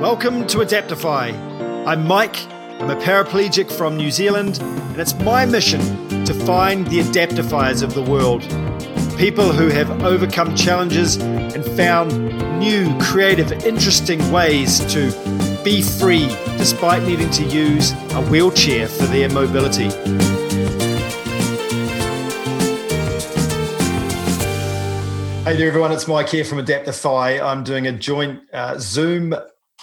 Welcome to Adaptify. I'm Mike, I'm a paraplegic from New Zealand, and it's my mission to find the adaptifiers of the world, people who have overcome challenges and found new, creative, interesting ways to be free despite needing to use a wheelchair for their mobility. Hey there everyone, it's Mike here from Adaptify. I'm doing a joint Zoom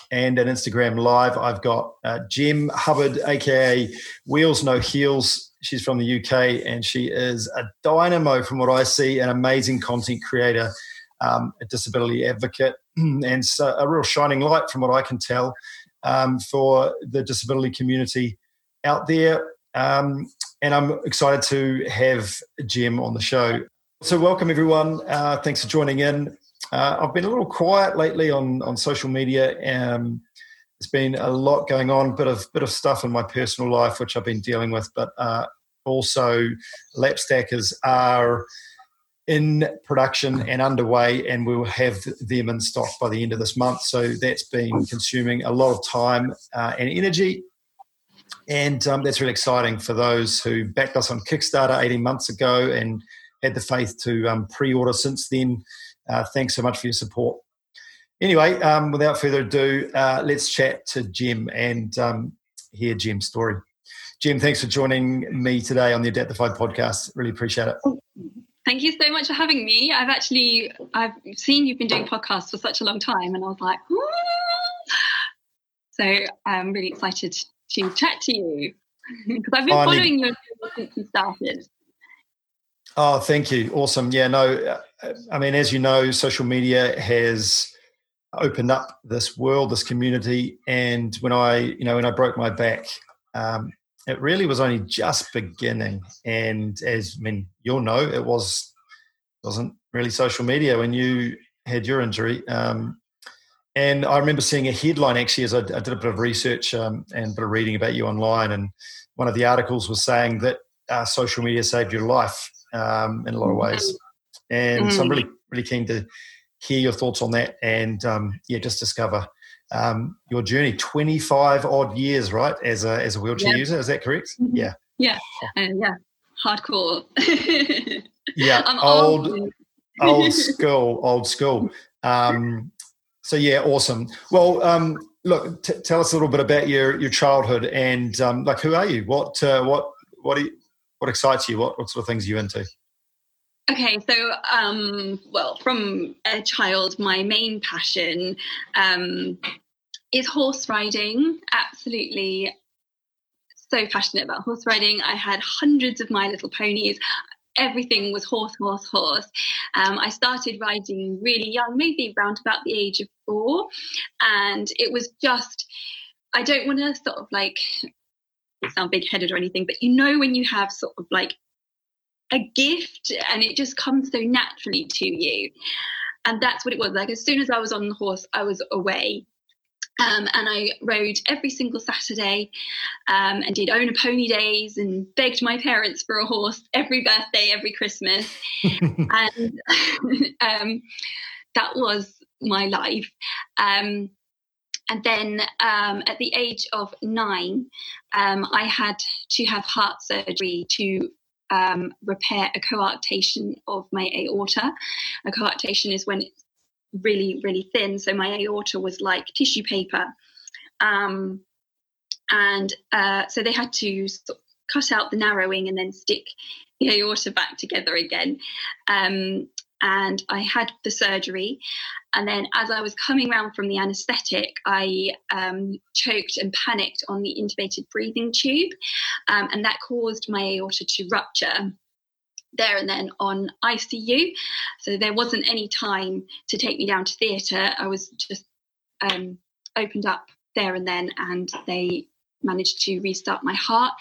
and an Instagram Live. I've got Jem Hubbard, aka Wheels No Heels. She's from the UK and she is a dynamo from what I see, an amazing content creator, a disability advocate, and so a real shining light from what I can tell for the disability community out there. And I'm excited to have Jem on the show. So welcome everyone, thanks for joining in. I've been a little quiet lately on social media. There's been a lot going on, bit of stuff in my personal life which I've been dealing with, but also Lapstackers are in production and underway and we'll have them in stock by the end of this month. So that's been consuming a lot of time and energy. And that's really exciting for those who backed us on Kickstarter 18 months ago and had the faith to pre-order since then. Thanks so much for your support. Anyway, without further ado, let's chat to Jem and hear Jem's story. Jem, thanks for joining me today on the Adaptify podcast. Really appreciate it. Thank you so much for having me. I've seen you've been doing podcasts for such a long time and I was like, ooh! So I'm really excited to chat to you because I've been following you since you started. Oh, thank you. Awesome. Yeah, no, I mean, as you know, social media has opened up this world, this community. And when I broke my back, it really was only just beginning. And you'll know, it wasn't really social media when you had your injury. And I remember seeing a headline actually as I did a bit of research and a bit of reading about you online. And one of the articles was saying that social media saved your life. In a lot of ways, and so I'm really keen to hear your thoughts on that, and just discover your journey. 25 odd years, right, as a wheelchair user, is that correct? Mm-hmm. Yeah, hardcore. Yeah, I'm old school. So yeah, awesome. Well, look, tell us a little bit about your childhood, and who are you? What are you? What excites you? What sort of things are you into? Okay, so, from a child, my main passion is horse riding. Absolutely so passionate about horse riding. I had hundreds of My Little Ponies. Everything was horse. I started riding really young, maybe around about the age of 4. And it was just, I don't want to sort of sound big-headed or anything, but when you have sort of a gift and it just comes so naturally to you, and that's what it was like. As soon as I was on the horse, I was away, and I rode every single Saturday, and did own a pony days and begged my parents for a horse every birthday, every Christmas, and that was my life. And then at the age of 9, I had to have heart surgery to repair a coarctation of my aorta. A coarctation is when it's really, really thin. So my aorta was like tissue paper. So they had to sort of cut out the narrowing and then stick the aorta back together again. And I had the surgery, and then as I was coming round from the anaesthetic, I choked and panicked on the intubated breathing tube, and that caused my aorta to rupture there and then on ICU. So there wasn't any time to take me down to theatre. I was just opened up there and then, and they managed to restart my heart.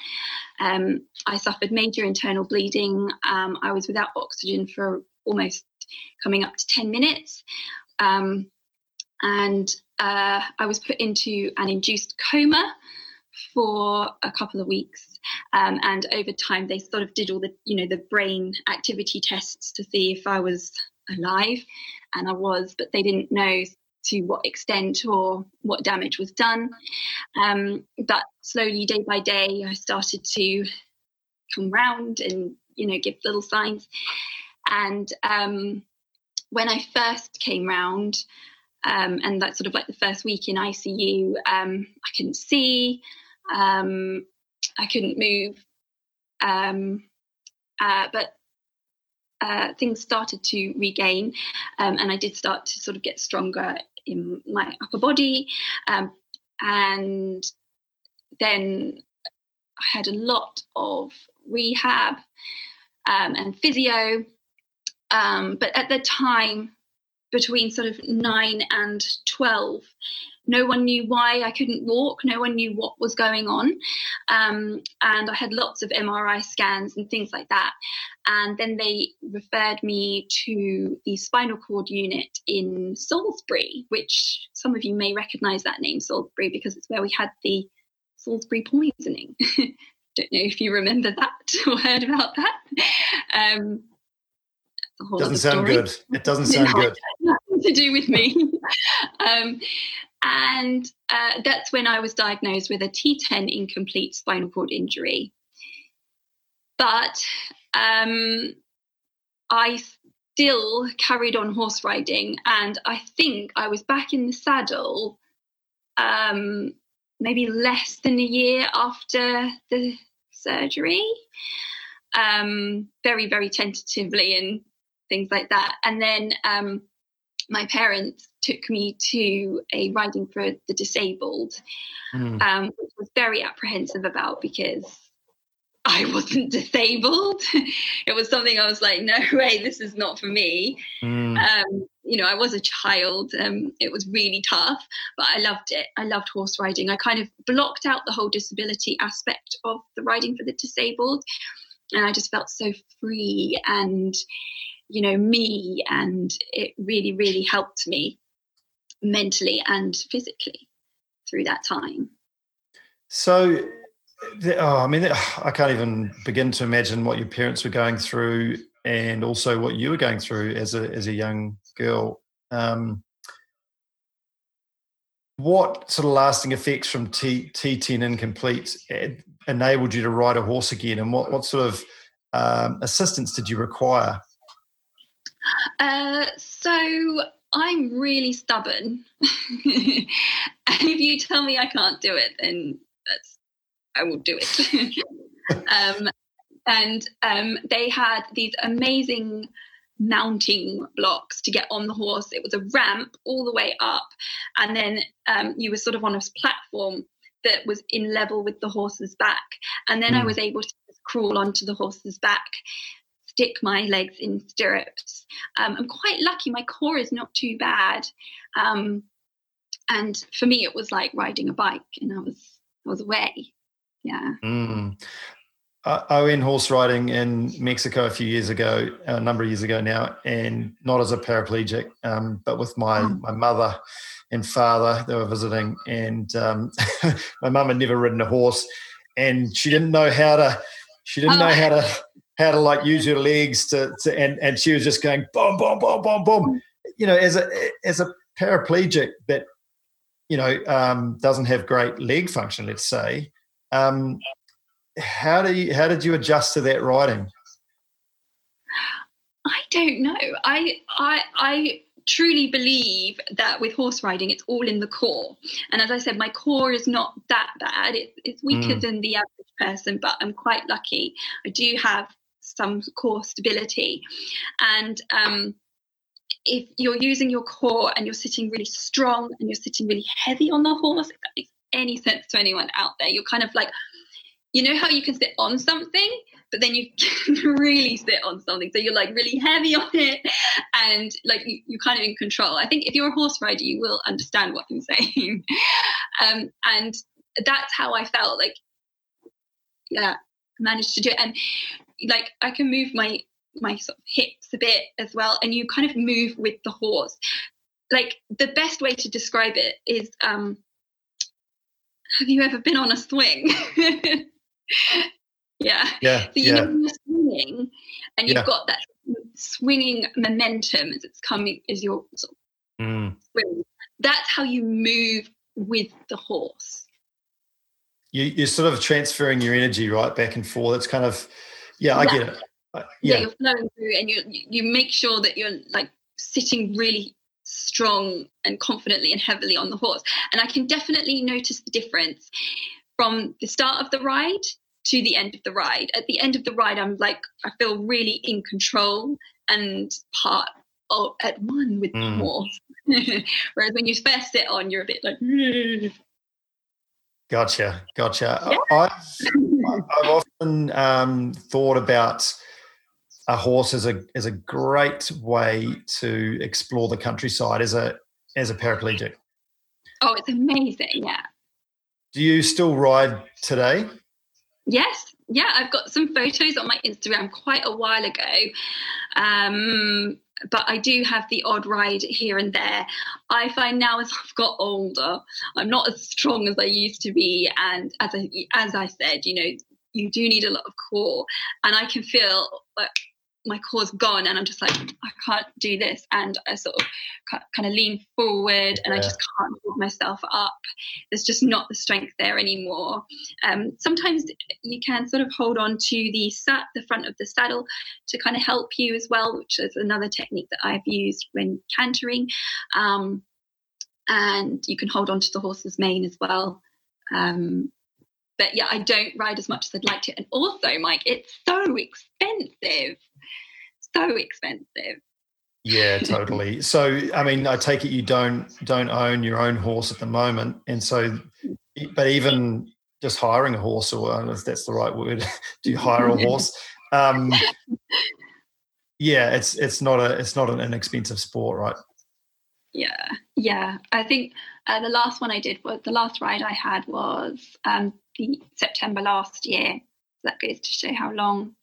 I suffered major internal bleeding. I was without oxygen for almost coming up to 10 minutes. I was put into an induced coma for a couple of weeks. And over time, they sort of did all the brain activity tests to see if I was alive, and I was, but they didn't know to what extent or what damage was done. But slowly, day by day, I started to come round and, you know, give little signs. And when I first came round, and that's sort of like the first week in ICU, I couldn't see, I couldn't move, but things started to regain, and I did start to sort of get stronger in my upper body, and then I had a lot of rehab and physio, but at the time, between sort of 9 and 12, no one knew why I couldn't walk. No one knew what was going on. And I had lots of MRI scans and things like that. And then they referred me to the spinal cord unit in Salisbury, which some of you may recognise that name, Salisbury, because it's where we had the Salisbury poisoning. Don't know if you remember that or heard about that. Doesn't sound good. It doesn't sound good. Nothing to do with me. And that's when I was diagnosed with a T10 incomplete spinal cord injury. But I still carried on horse riding, and I think I was back in the saddle maybe less than a year after the surgery, very, very tentatively and things like that. And then my parents took me to a riding for the disabled, which I was very apprehensive about because I wasn't disabled. It was something I was like, no way, this is not for me. You know, I was a child. It was really tough, but I loved it. I loved horse riding. I kind of blocked out the whole disability aspect of the riding for the disabled, and I just felt so free and, you know, me, and it really, really helped me mentally and physically through that time. So, I mean, I can't even begin to imagine what your parents were going through and also what you were going through as a young girl. What sort of lasting effects from T10 incomplete enabled you to ride a horse again, and what sort of assistance did you require? So I'm really stubborn, and if you tell me I can't do it, then I will do it. And they had these amazing mounting blocks to get on the horse. It was a ramp all the way up, and then you were sort of on a platform that was in level with the horse's back, and then I was able to just crawl onto the horse's back, stick my legs in stirrups. I'm quite lucky, my core is not too bad, and for me it was like riding a bike, and I was away. Yeah. I went horse riding in Mexico a number of years ago now, and not as a paraplegic, but with my mother and father. They were visiting, and my mum had never ridden a horse, and she didn't know how to like use her legs to and she was just going boom, boom, boom, boom, boom. You know, as a paraplegic that, you know, doesn't have great leg function, let's say. How did you adjust to that riding? I don't know. I truly believe that with horse riding, it's all in the core. And as I said, my core is not that bad. It's weaker than the average person, but I'm quite lucky. I do have some core stability. And if you're using your core and you're sitting really strong and you're sitting really heavy on the horse, if that makes any sense to anyone out there, you're kind of like, you know how you can sit on something, but then you can really sit on something. So you're like really heavy on it, and like you're kind of in control. I think if you're a horse rider, you will understand what I'm saying. And that's how I felt. Like, yeah, managed to do it. And like I can move my sort of hips a bit as well. And you kind of move with the horse. Like the best way to describe it is, have you ever been on a swing? Yeah. So you know you're swinging, and you've got that swinging momentum as it's coming, as you're sort of Swim. That's how you move with the horse. You're sort of transferring your energy right back and forth. It's kind of, I get it. You're flowing through, and you make sure that you're like sitting really strong and confidently and heavily on the horse. And I can definitely notice the difference from the start of the ride to the end of the ride. At the end of the ride, I'm like, I feel really in control and at one with the horse. Whereas when you first sit on, you're a bit like... Gotcha. Yeah. I've often thought about a horse as a great way to explore the countryside as a paraplegic. Oh, it's amazing, yeah. Do you still ride today? Yes, yeah. I've got some photos on my Instagram quite a while ago, but I do have the odd ride here and there. I find now as I've got older, I'm not as strong as I used to be, and as I said, you know, you do need a lot of core, and I can feel like my core's gone, and I'm just like, I can't do this, and I sort of kind of lean forward, and I just can't hold myself up. There's just not the strength there anymore. Sometimes you can sort of hold on to the front of the saddle to kind of help you as well, which is another technique that I've used when cantering, and you can hold on to the horse's mane as well. But yeah, I don't ride as much as I'd like to. And also, Mike, it's so expensive. So expensive. Yeah, totally. So, I mean, I take it you don't own your own horse at the moment. And so, but even just hiring a horse, or I don't know if that's the right word, do you hire a horse? It's not an inexpensive sport, right? Yeah. I think the last one I did, the last ride I had was the September last year. That goes to show how long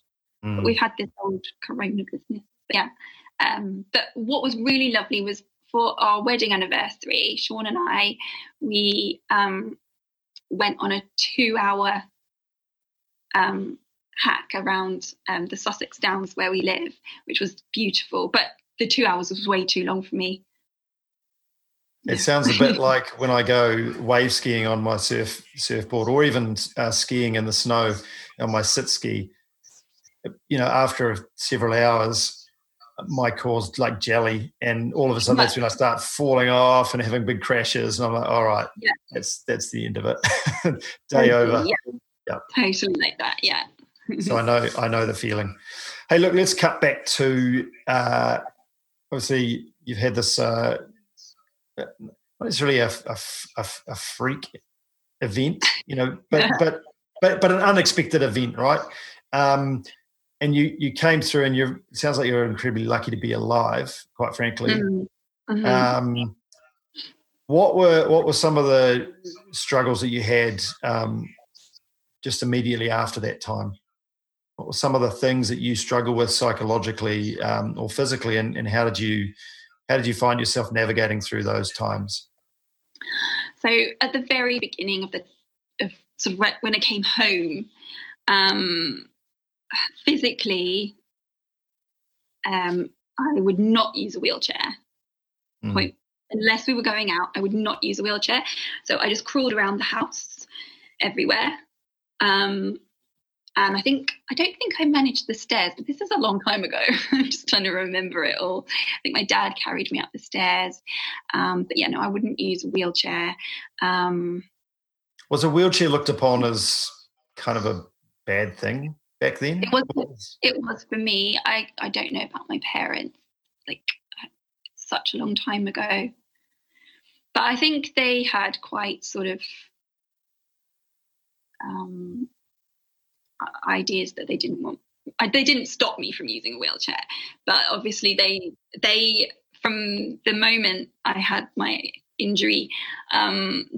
we've had this old corona business. But yeah. But what was really lovely was for our wedding anniversary, Sean and I, we went on a 2-hour hack around the Sussex Downs where we live, which was beautiful. But the 2 hours was way too long for me. It sounds a bit like when I go wave skiing on my surfboard, or even skiing in the snow on my sit ski. You know, after several hours, my core's like jelly, and all of a sudden that's when I start falling off and having big crashes, and I'm like, all right, that's the end of it. Day over. Yeah. Totally like that, yeah. So I know the feeling. Hey, look, let's cut back to obviously you've had this... it's really a freak event, you know, but an unexpected event, right? And you came through, and it sounds like you're incredibly lucky to be alive, quite frankly. Mm-hmm. What were some of the struggles that you had just immediately after that time? What were some of the things that you struggled with psychologically or physically, and how did you find yourself navigating through those times? So at the very beginning of sort of when I came home, physically, I would not use a wheelchair. Unless we were going out, I would not use a wheelchair. So I just crawled around the house everywhere. And I don't think I managed the stairs, but this is a long time ago. I'm just trying to remember it all. I think my dad carried me up the stairs. But yeah, no, I wouldn't use a wheelchair. Was a wheelchair looked upon as kind of a bad thing back then? It was for me. I don't know about my parents. Like, such a long time ago. But I think they had quite sort of... ideas that they didn't stop me from using a wheelchair, but obviously they from the moment I had my injury,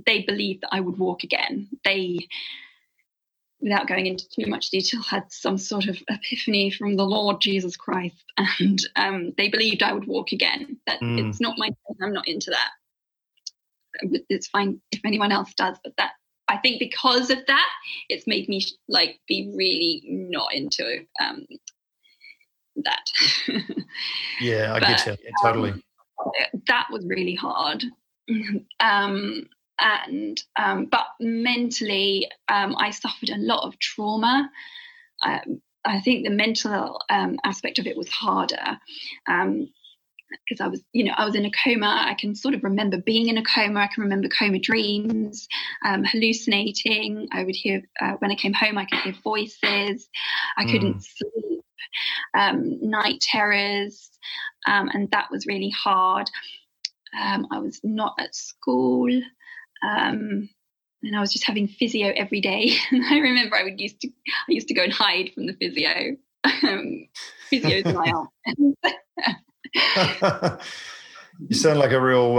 they believed that I would walk again. They, without going into too much detail, had some sort of epiphany from the Lord Jesus Christ, and they believed I would walk again. That it's not my thing, I'm not into that. It's fine if anyone else does, but that, I think because of that, it's made me like be really not into that. Yeah, I get you. Yeah, totally. that was really hard. But mentally, I suffered a lot of trauma. I think the mental aspect of it was harder because I was in a coma. I can sort of remember being in a coma. I can remember coma dreams, hallucinating. I would hear when I came home, I could hear voices. I couldn't sleep. Night terrors, and that was really hard. I was not at school, and I was just having physio every day. And I remember I used to go and hide from the physio. Physio's my aunt. You sound like a real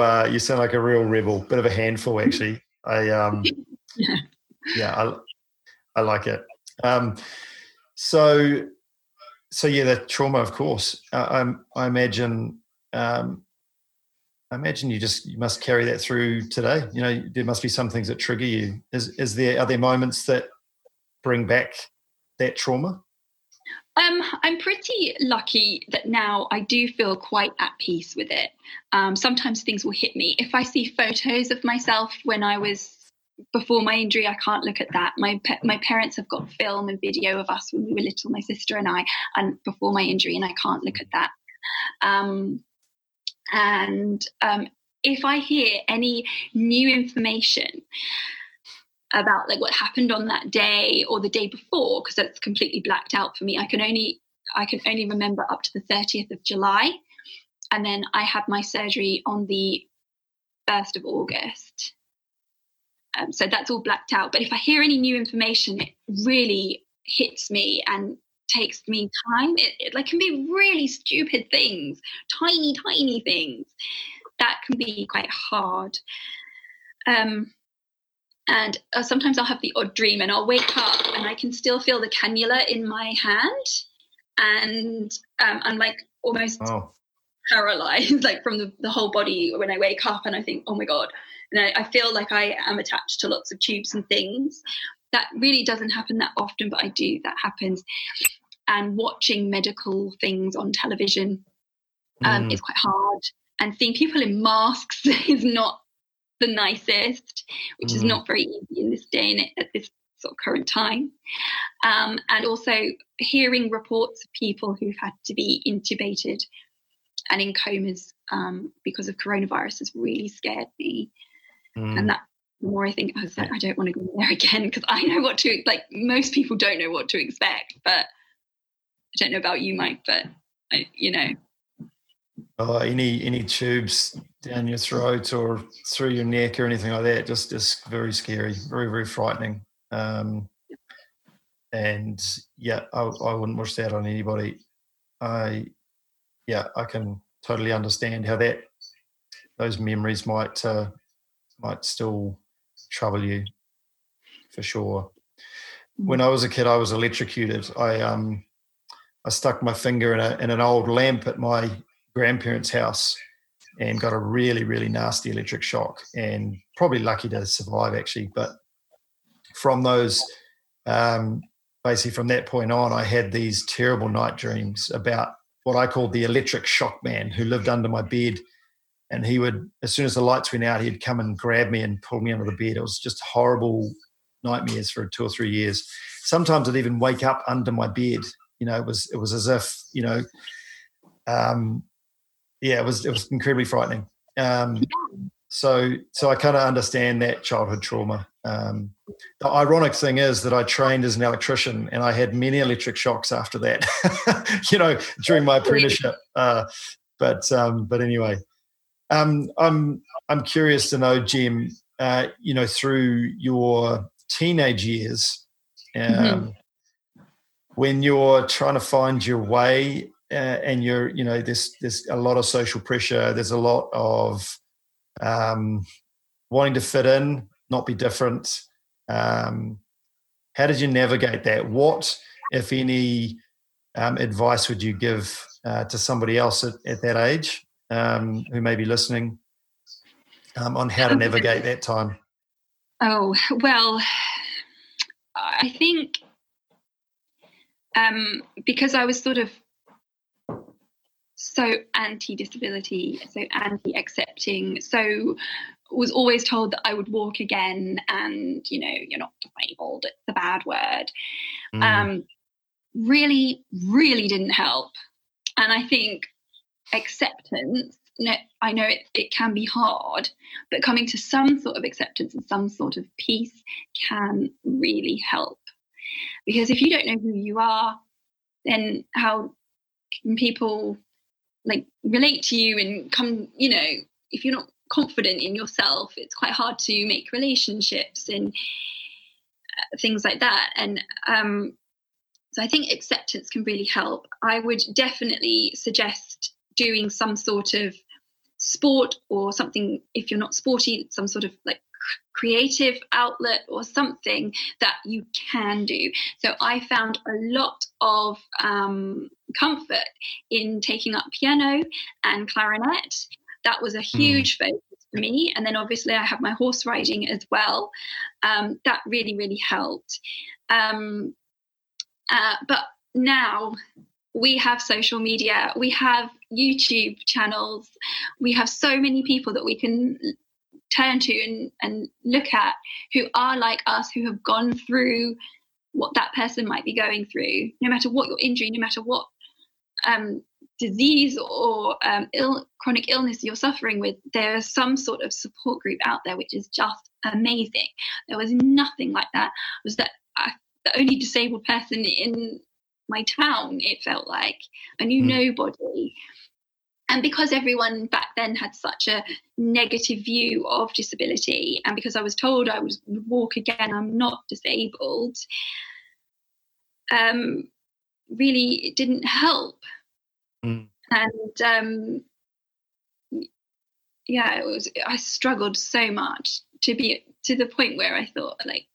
rebel. Bit of a handful, actually. I like it. So yeah, that trauma, of course. I imagine you must carry that through today. You know, there must be some things that trigger you. Are there moments that bring back that trauma? I'm pretty lucky that now I do feel quite at peace with it. Sometimes things will hit me. If I see photos of myself when I was before my injury, I can't look at that. My parents have got film and video of us when we were little, my sister and I, and before my injury, and I can't look at that. If I hear any new information about like what happened on that day or the day before, because that's completely blacked out for me, I can only remember up to the 30th of July, and then I had my surgery on the 1st of August. So that's all blacked out. But if I hear any new information, it really hits me and takes me time. It like can be really stupid things, tiny things. That can be quite hard. And sometimes I'll have the odd dream and I'll wake up and I can still feel the cannula in my hand. And I'm like almost paralyzed, like from the whole body when I wake up, and I think, oh my God. And I feel like I am attached to lots of tubes and things. That really doesn't happen that often, but I do. That happens. And watching medical things on television is quite hard. And seeing people in masks is not the nicest, which is not very easy in this day and at this sort of current time. And also hearing reports of people who've had to be intubated and in comas because of coronavirus has really scared me. And that more I think I was like, I don't want to go there again, because I know what to, like most people don't know what to expect, but I don't know about you, Mike, but any tubes down your throat or through your neck or anything like that, just very scary, very, very frightening. I wouldn't wish that on anybody. I can totally understand how those memories might still trouble you, for sure. When I was a kid, I was electrocuted. I stuck my finger in an old lamp at my grandparents' house and got a really, really nasty electric shock, and probably lucky to survive, actually. But from those, basically from that point on, I had these terrible night dreams about what I called the electric shock man, who lived under my bed. And he would, as soon as the lights went out, he'd come and grab me and pull me under the bed. It was just horrible nightmares for 2 or 3 years. Sometimes I'd even wake up under my bed. You know, it was as if, you know, it was incredibly frightening. So I kind of understand that childhood trauma. The ironic thing is that I trained as an electrician and I had many electric shocks after that, you know, during my apprenticeship. But anyway. I'm curious to know, Jem, you know, through your teenage years, when you're trying to find your way, and you're, you know, there's a lot of social pressure, there's a lot of wanting to fit in, not be different. How did you navigate that? What, if any, advice would you give to somebody else at that age? Who may be listening, on how to navigate that time? Oh, well, I think because I was sort of so anti-disability, so anti-accepting, so was always told that I would walk again and, you know, you're not disabled, it's a bad word. Really, really didn't help. And I think acceptance, I know it can be hard, but coming to some sort of acceptance and some sort of peace can really help. Because if you don't know who you are, then how can people like relate to you and come, you know, if you're not confident in yourself, it's quite hard to make relationships and things like that. And so I think acceptance can really help. I would definitely suggest doing some sort of sport or something, if you're not sporty, some sort of like creative outlet or something that you can do. So I found a lot of comfort in taking up piano and clarinet. That was a huge focus for me. And then obviously I have my horse riding as well. That really, really helped. But now we have social media, we have YouTube channels, we have so many people that we can turn to and look at who are like us, who have gone through what that person might be going through, no matter what your injury, no matter what disease or chronic illness you're suffering with. There is some sort of support group out there, which is just amazing. There was nothing like that. I was the only disabled person in my town, it felt like. I knew nobody. And because everyone back then had such a negative view of disability, and because I was told I would walk again, I'm not disabled, really it didn't help. And I struggled so much to be to the point where I thought like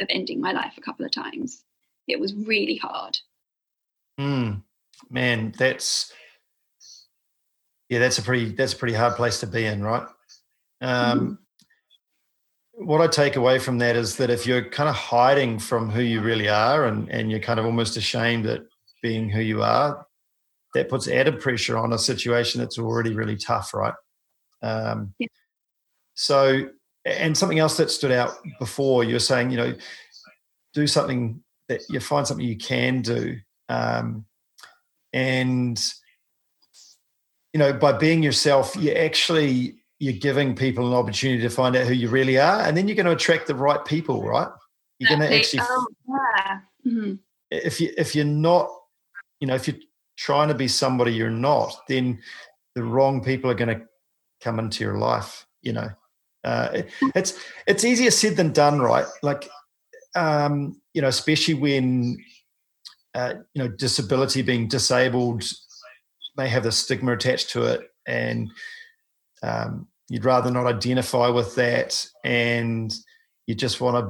of ending my life a couple of times. It was really hard. Man, that's a pretty hard place to be in, right? What I take away from that is that if you're kind of hiding from who you really are and you're kind of almost ashamed at being who you are, that puts added pressure on a situation that's already really tough, right? Yeah. So, and something else that stood out before, you're saying, you know, do something that you find something you can do. And you know, by being yourself, you're giving people an opportunity to find out who you really are, and then you're going to attract the right people, right? You're going to actually, if you're not, you know, if you're trying to be somebody you're not, then the wrong people are going to come into your life. You know, it's easier said than done, right? Like, you know, especially when you know, disability, being disabled, may have the stigma attached to it, and you'd rather not identify with that, and you just want to,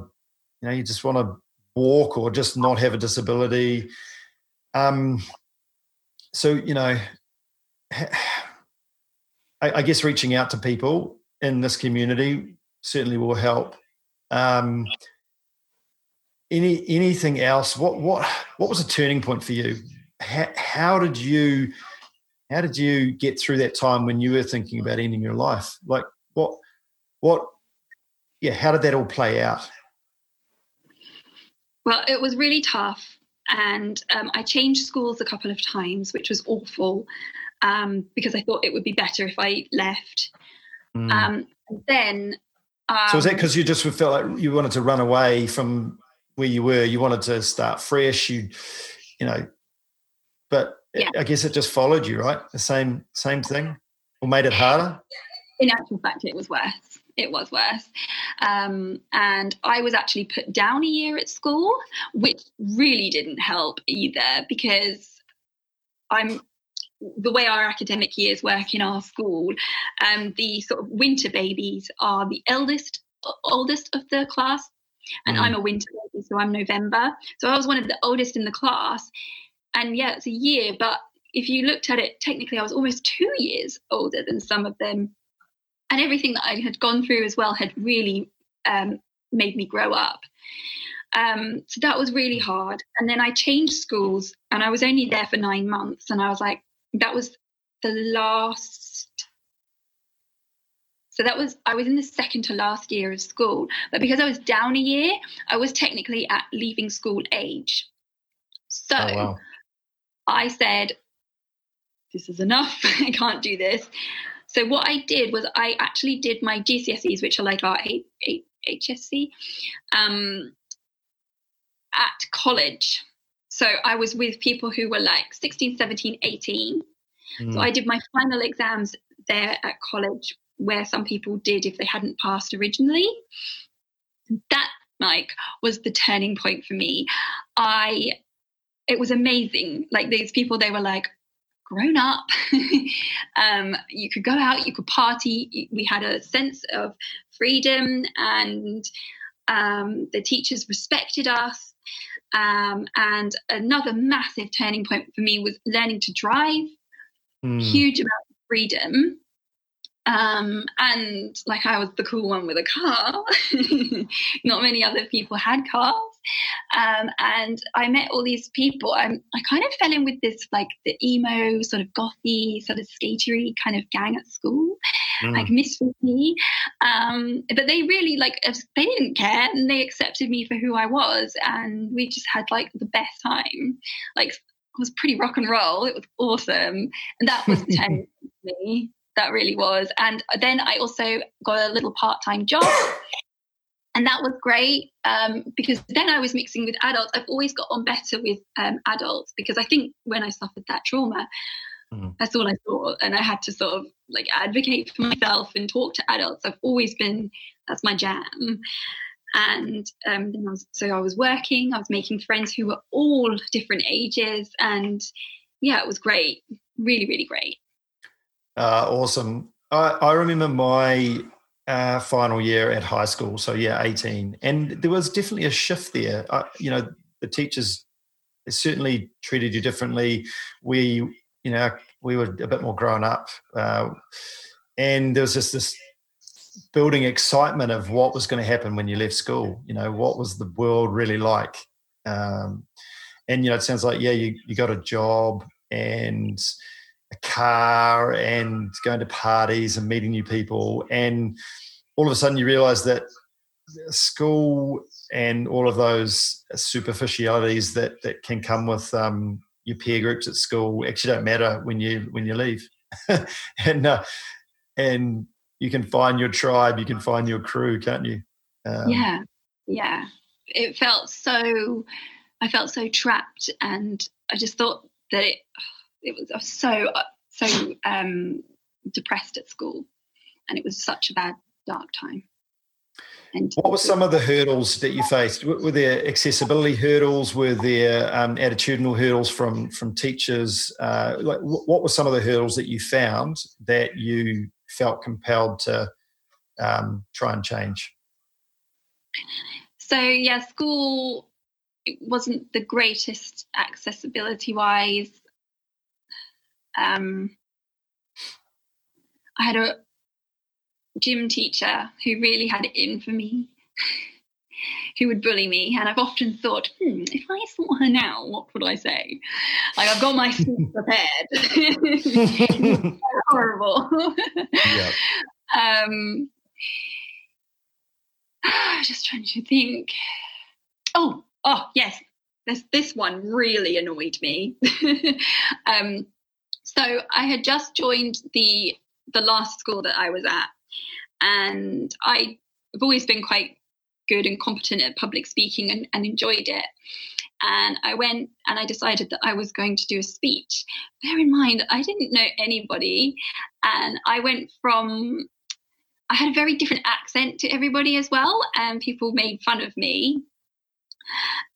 you know, you just want to walk or just not have a disability. So, you know, I guess reaching out to people in this community certainly will help. Anything else? What was a turning point for you? How did you get through that time when you were thinking about ending your life? Like how did that all play out? Well, it was really tough, and I changed schools a couple of times, which was awful, because I thought it would be better if I left. So is that because you just felt like you wanted to run away from where you were? You wanted to start fresh, you know, but yeah. I guess it just followed you, right? The same thing, or made it harder? In actual fact, it was worse. It was worse. And I was actually put down a year at school, which really didn't help either, because the way our academic years work in our school, the sort of winter babies are the oldest of the class, and I'm a winter baby, so I'm November. So I was one of the oldest in the class, and yeah, it's a year, but if you looked at it, technically I was almost 2 years older than some of them, and everything that I had gone through as well had really made me grow up. So that was really hard. And then I changed schools, and I was only there for 9 months, and I was like, that was I was in the second to last year of school, but because I was down a year, I was technically at leaving school age. So I said, this is enough. I can't do this. So what I did was I actually did my GCSEs, which are like our HSC, at college. So I was with people who were like 16, 17, 18. Mm. So I did my final exams there at college, where some people did if they hadn't passed originally. That, Mike, was the turning point for me. It was amazing. Like these people, they were like grown up. You could go out, you could party. We had a sense of freedom, and the teachers respected us. And another massive turning point for me was learning to drive. Huge amount of freedom. And like I was the cool one with a car. Not many other people had cars. And I met all these people. I kind of fell in with this, like the emo sort of gothy sort of skatery kind of gang at school, like misfit. But they really they didn't care, and they accepted me for who I was. And we just had like the best time. Like it was pretty rock and roll. It was awesome. And that was 10 for me. That really was. And then I also got a little part-time job, and that was great because then I was mixing with adults. I've always got on better with adults because I think when I suffered that trauma, that's all I thought. And I had to sort of like advocate for myself and talk to adults. I've always been, that's my jam. And so I was working, I was making friends who were all different ages, and yeah, it was great. Really, really great. Awesome. I remember my final year at high school, so yeah, 18. And there was definitely a shift there. The teachers certainly treated you differently. We were a bit more grown up. And there was just this building excitement of what was going to happen when you left school. What was the world really like? It sounds like, yeah, you got a job and a car and going to parties and meeting new people, and all of a sudden you realise that school and all of those superficialities that can come with your peer groups at school actually don't matter when you leave. and you can find your tribe, you can find your crew, can't you? Yeah. I felt so trapped, and I just thought that I was so depressed at school, and it was such a bad, dark time. And what were some of the hurdles that you faced? Were there accessibility hurdles? Were there attitudinal hurdles from teachers? What were some of the hurdles that you found that you felt compelled to try and change? So, yeah, school, it wasn't the greatest accessibility-wise. I had a gym teacher who really had it in for me, who would bully me, and I've often thought, if I saw her now, what would I say? Like, I've got my speech prepared. It's horrible. Yep. Just trying to think. Oh yes, this one really annoyed me. So I had just joined the last school that I was at, and I've always been quite good and competent at public speaking and enjoyed it. And I went and I decided that I was going to do a speech. Bear in mind, I didn't know anybody, and I had a very different accent to everybody as well, and people made fun of me.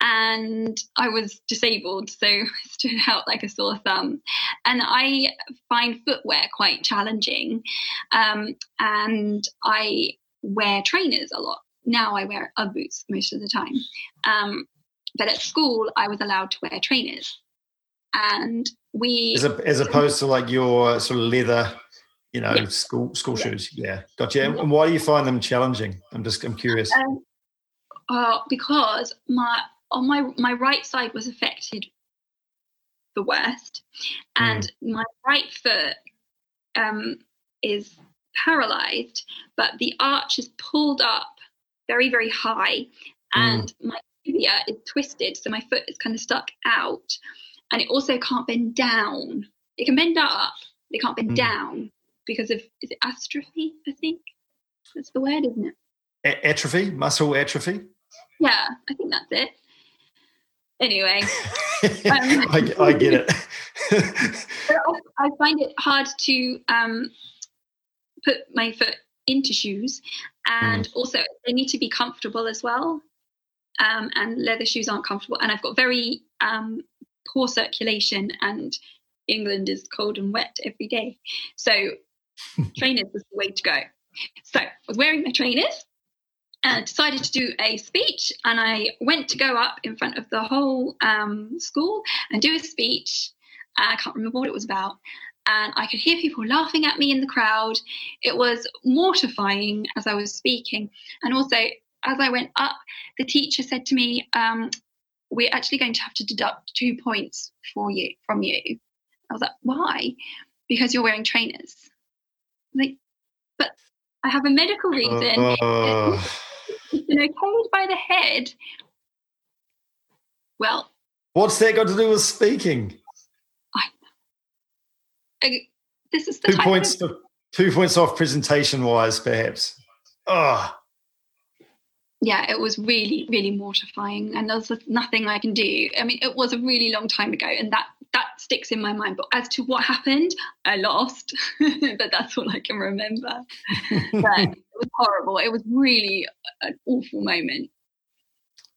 And I was disabled, so I stood out like a sore thumb. And I find footwear quite challenging. And I wear trainers a lot. Now I wear UGG boots most of the time. But at school, I was allowed to wear trainers. And as opposed to like your sort of leather, school shoes. Yeah, gotcha. And why do you find them challenging? I'm curious. Because my right side was affected the worst, and my right foot is paralyzed, but the arch is pulled up very, very high, and my tibia is twisted, so my foot is kind of stuck out, and it also can't bend down. It can bend up, but it can't bend down because of, is it atrophy? I think that's the word, isn't it? Atrophy, muscle atrophy. Yeah, I think that's it. Anyway, I get it. I find it hard to put my foot into shoes, and also they need to be comfortable as well. And leather shoes aren't comfortable. And I've got very poor circulation, and England is cold and wet every day. So trainers was the way to go. So I was wearing my trainers. And decided to do a speech, and I went to go up in front of the whole school and do a speech. I can't remember what it was about, and I could hear people laughing at me in the crowd. It was mortifying as I was speaking, and also as I went up, the teacher said to me, "We're actually going to have to deduct 2 points for you from you." I was like, "Why?" "Because you're wearing trainers." Like, but I have a medical reason. It's been okayed by the head. Well, what's that got to do with speaking? I know. This is the 2 points. 2 points off presentation-wise, perhaps. Oh. Yeah, it was really, really mortifying, and there's nothing I can do. I mean, it was a really long time ago, and that sticks in my mind. But as to what happened, I lost, but that's all I can remember. But it was horrible. It was really an awful moment.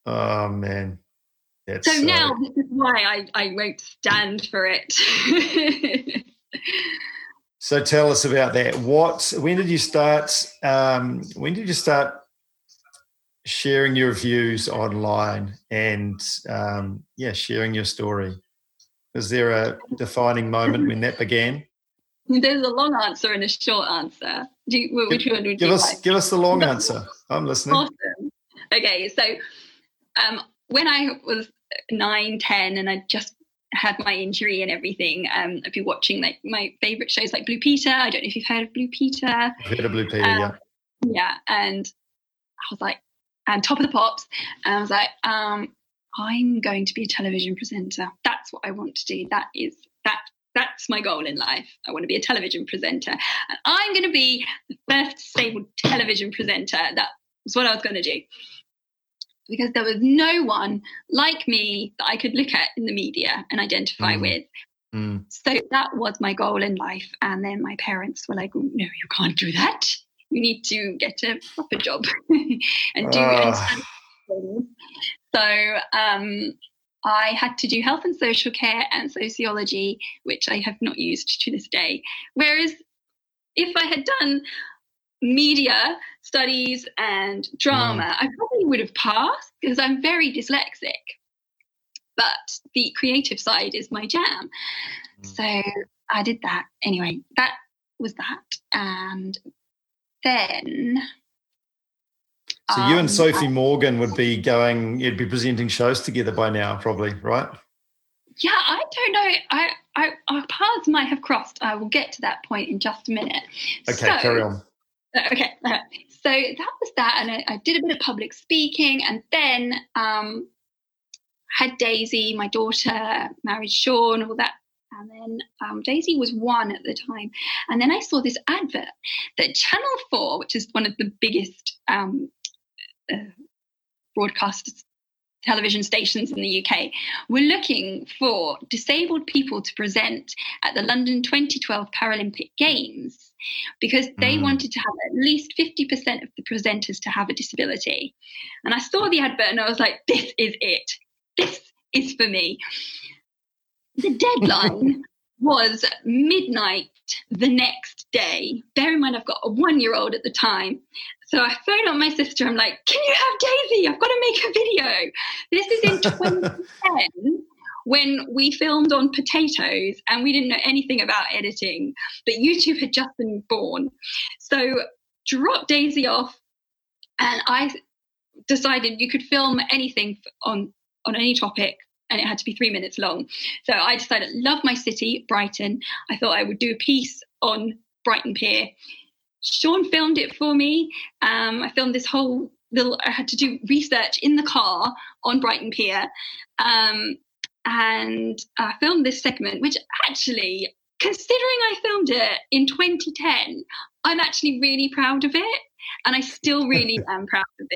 Oh, man. That's so now this is why I won't stand for it. So tell us about that. When did you start sharing your views online and, sharing your story? Was there a defining moment when that began? There's a long answer and a short answer. Give us the long answer. I'm listening. Awesome. Okay, so when I was 9, 10, and I just had my injury and everything, I'd be watching like my favourite shows like Blue Peter. I don't know if you've heard of Blue Peter. I've heard of Blue Peter, yeah. Yeah, and I was like, and Top of the Pops, and I was like, I'm going to be a television presenter. That's what I want to do. That's my goal in life. I want to be a television presenter, and I'm going to be the first disabled television presenter. That was what I was going to do, because there was no one like me that I could look at in the media and identify with. So that was my goal in life. And then my parents were like, "No, you can't do that. You need to get a proper job and do it." So I had to do health and social care and sociology, which I have not used to this day. Whereas if I had done media studies and drama, I probably would have passed because I'm very dyslexic. But the creative side is my jam. So I did that. Anyway, that was that. And then... So you and Sophie Morgan you'd be presenting shows together by now probably, right? Yeah, I don't know. Our paths might have crossed. I will get to that point in just a minute. Okay, so, carry on. Okay, so that was that, and I did a bit of public speaking, and then had Daisy, my daughter, married Sean, all that. And then Daisy was 1 at the time. And then I saw this advert that Channel 4, which is one of the biggest broadcast television stations in the UK, were looking for disabled people to present at the London 2012 Paralympic Games, because they wanted to have at least 50% of the presenters to have a disability. And I saw the advert and I was like, this is it. This is for me. The deadline was midnight the next day. Bear in mind, I've got a 1-year-old at the time. So I phoned up my sister. I'm like, can you have Daisy? I've got to make a video. This is in 2010 when we filmed on potatoes and we didn't know anything about editing, but YouTube had just been born. So dropped Daisy off, and I decided you could film anything on any topic. And it had to be 3 minutes long. So I decided, love my city, Brighton. I thought I would do a piece on Brighton Pier. Sean filmed it for me. I filmed this whole little, I had to do research in the car on Brighton Pier. And I filmed this segment, which actually, considering I filmed it in 2010, I'm actually really proud of it. And I still really am proud of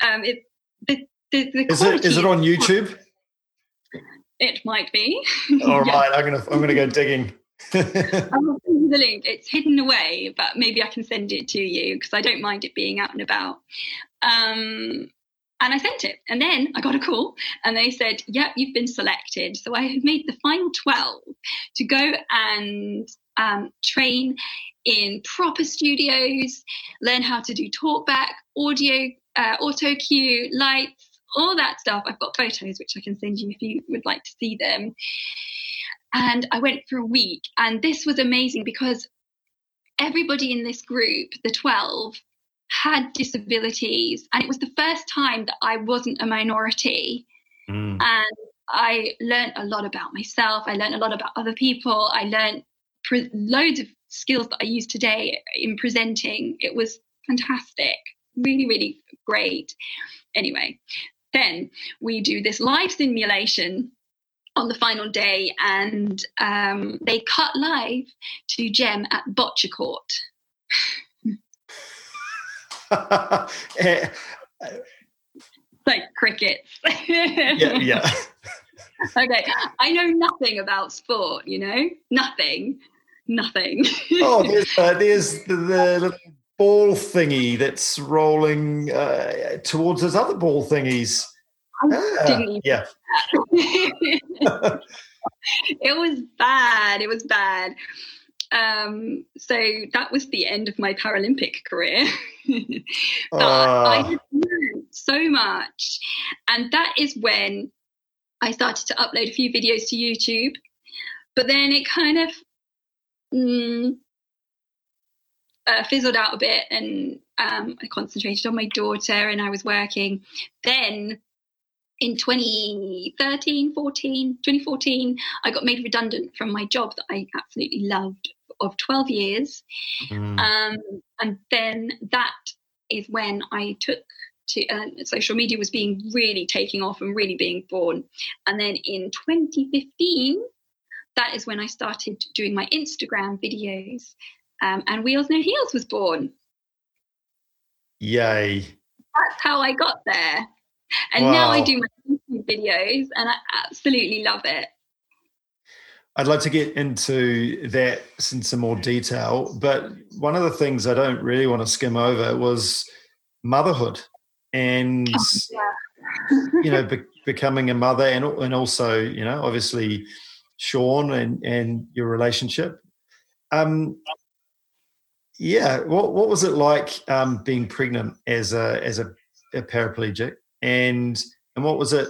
it. Is it on YouTube? It might be. All yeah. Right, I'm gonna go digging. I'll send you the link. It's hidden away, but maybe I can send it to you because I don't mind it being out and about. And I sent it, and then I got a call, and they said, "Yep, you've been selected." So I had made the final 12 to go and train in proper studios, learn how to do talkback, audio, auto cue, lights. All that stuff. I've got photos which I can send you if you would like to see them. And I went for a week, and this was amazing because everybody in this group, the 12, had disabilities, and it was the first time that I wasn't a minority. And I learned a lot about myself. I learned a lot about other people. I learned loads of skills that I use today in presenting. It was fantastic, really, really great. Anyway, then we do this live simulation on the final day, and they cut live to Jem at Boccia Court. Like crickets. yeah. Okay, I know nothing about sport, you know, nothing. Oh, there's the ball thingy that's rolling towards those other ball thingies. Yeah. It was bad. So that was the end of my Paralympic career. But I had learned so much. And that is when I started to upload a few videos to YouTube. But then it kind of... fizzled out a bit, and I concentrated on my daughter, and I was working. Then in 2014, I got made redundant from my job that I absolutely loved of 12 years. And then that is when I took to social media was being really taking off and really being born. And then in 2015, that is when I started doing my Instagram videos. And Wheels No Heels was born. Yay. That's how I got there. And wow. Now I do my YouTube videos, and I absolutely love it. I'd like to get into that in some more detail, but one of the things I don't really want to skim over was motherhood and, you know, becoming a mother and also, you know, obviously Sean and your relationship. What was it like being pregnant as a paraplegic, and what was it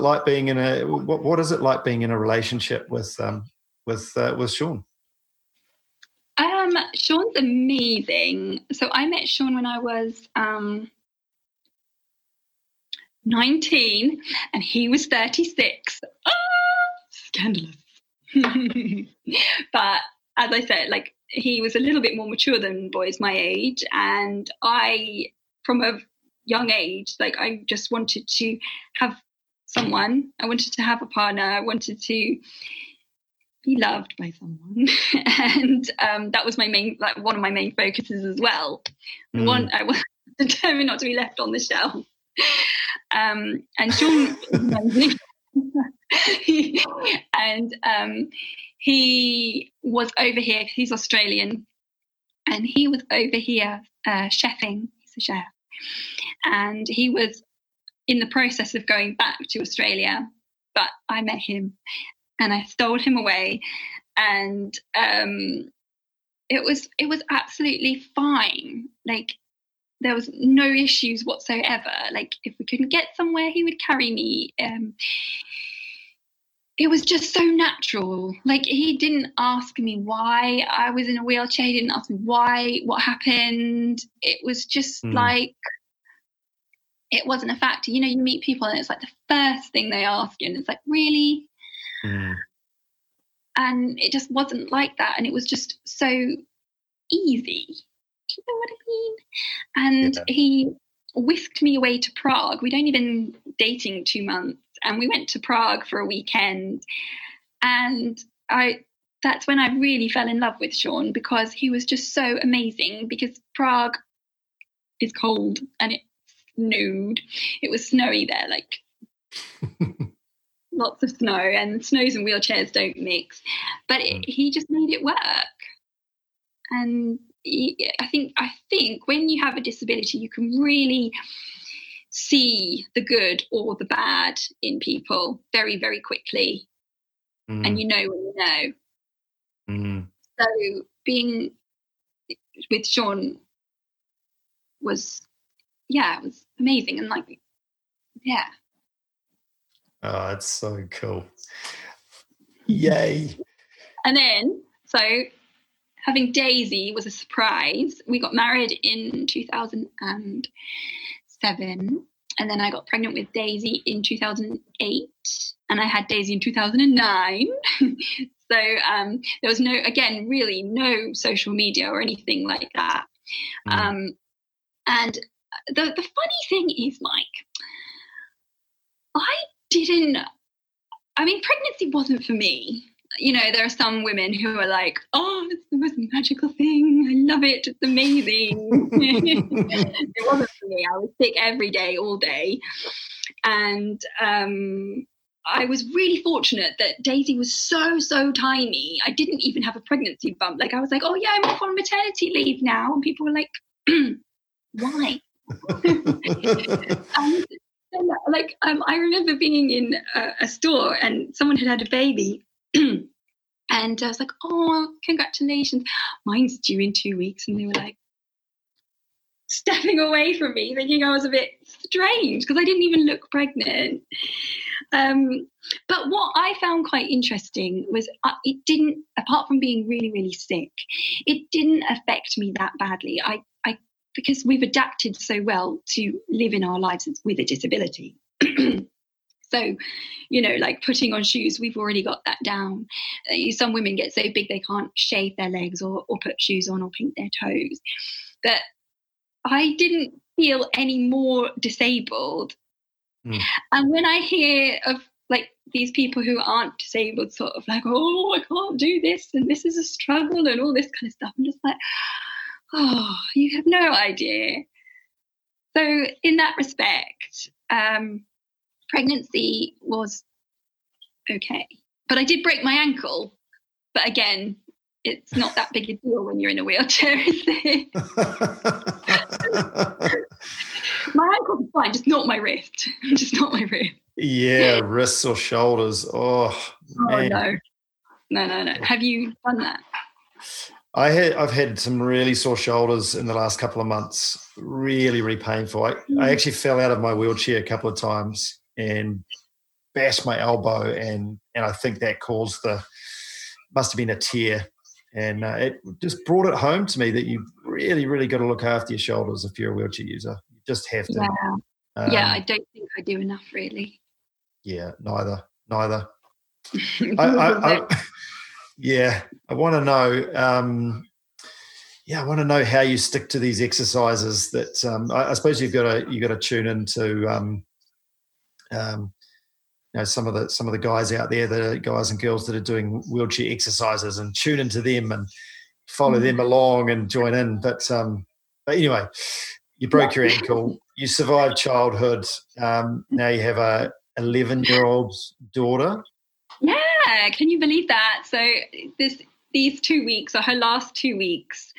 like being in a what is it like being in a relationship with Sean? Sean's amazing. So I met Sean when I was 19, and he was 36. Ah, scandalous. But as I said, like, he was a little bit more mature than boys my age, and I, from a young age, like, I just wanted to have someone. I wanted to have a partner. I wanted to be loved by someone, and that was my main, like, one of my main focuses as well. I was determined not to be left on the shelf. And Sean, and he was over here, he's Australian, and he was over here chefing, he's a chef, and he was in the process of going back to Australia, but I met him and I stole him away, and it was absolutely fine. Like, there was no issues whatsoever. Like, if we couldn't get somewhere, he would carry me. It was just so natural. Like, he didn't ask me why I was in a wheelchair. He didn't ask me why, what happened. It was just like, it wasn't a factor. You know, you meet people and it's like the first thing they ask you, and it's like, really? And it just wasn't like that. And it was just so easy. Do you know what I mean? And he whisked me away to Prague. We'd only been dating 2 months, and we went to Prague for a weekend. And that's when I really fell in love with Sean, because he was just so amazing, because Prague is cold and it snowed. It was snowy there, like lots of snow, and snows and wheelchairs don't mix. But he just made it work. And I think when you have a disability, you can really see the good or the bad in people very, very quickly. And you know when you know. So being with Sean was, it was amazing. And oh, that's so cool. Yay. And then, so having Daisy was a surprise. We got married in 2007. And then I got pregnant with Daisy in 2008. And I had Daisy in 2009. So there was really no social media or anything like that. And the funny thing is, Mike, pregnancy wasn't for me. You know, there are some women who are like, oh, it's the most magical thing. I love it. It's amazing. It wasn't for me. I was sick every day, all day. And I was really fortunate that Daisy was so, so tiny. I didn't even have a pregnancy bump. Like, I was like, oh, yeah, I'm off on maternity leave now. And people were like, why? I remember being in a store and someone had a baby. And I was like, oh, congratulations. Mine's due in 2 weeks. And they were like stepping away from me, thinking I was a bit strange because I didn't even look pregnant. But what I found quite interesting was it didn't, apart from being really, really sick, it didn't affect me that badly. I because we've adapted so well to live in our lives with a disability. So, you know, like putting on shoes, we've already got that down. Some women get so big they can't shave their legs or put shoes on or paint their toes. But I didn't feel any more disabled. And when I hear of like these people who aren't disabled sort of like, oh, I can't do this and this is a struggle and all this kind of stuff, I'm just like, oh, you have no idea. So in that respect, pregnancy was okay, but I did break my ankle. But again, it's not that big a deal when you're in a wheelchair, is it? My ankle's fine, just not my wrist. Yeah, wrists or shoulders. Oh man. No. Have you done that? I've had some really sore shoulders in the last couple of months. Really, really painful. I actually fell out of my wheelchair a couple of times and bashed my elbow, and I think that caused must have been a tear, and it just brought it home to me that you really, really got to look after your shoulders if you're a wheelchair user. You just have to. Yeah, I don't think I do enough, really. Yeah, neither. I want to know how you stick to these exercises that I suppose you've got to tune into. You know, some of the guys out there, the guys and girls that are doing wheelchair exercises, and tune into them and follow them along and join in. But anyway, you broke your ankle. You survived childhood. Now you have a 11-year-old daughter. Yeah, can you believe that? So these 2 weeks are her last 2 weeks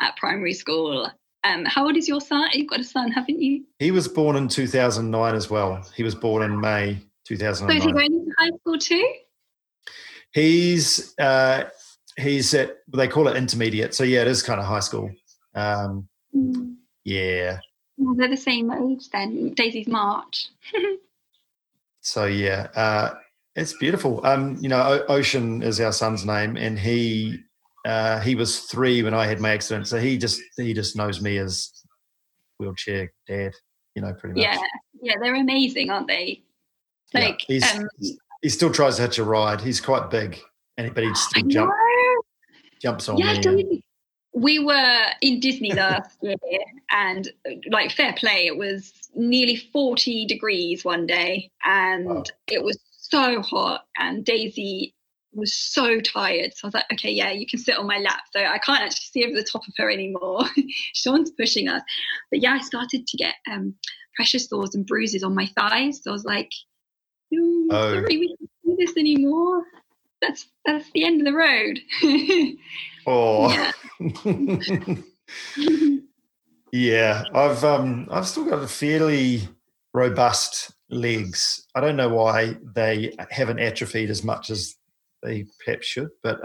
at primary school. How old is your son? You've got a son, haven't you? He was born in 2009 as well. He was born in May 2009. So is he going into high school too? He's at, they call it intermediate. So yeah, it is kind of high school. Yeah. Well, they're the same age then. Daisy's March. So yeah. It's beautiful. You know, Ocean is our son's name, and he was 3 when I had my accident. So he just knows me as wheelchair dad. You know, pretty much. Yeah, they're amazing, aren't they? Like yeah. He still tries to hitch a ride. He's quite big, but he still jumps on me. Yeah, We were in Disney last year, and like fair play, it was nearly 40 degrees one day, and wow. It was so hot, and Daisy was so tired. So I was like, okay, yeah, you can sit on my lap. So I can't actually see over the top of her anymore. Sean's pushing us. But yeah, I started to get pressure sores and bruises on my thighs. So I was like, no, sorry, we can't do this anymore. That's the end of the road. Oh, yeah. I've still got a fairly robust legs. I don't know why they haven't atrophied as much as they perhaps should, but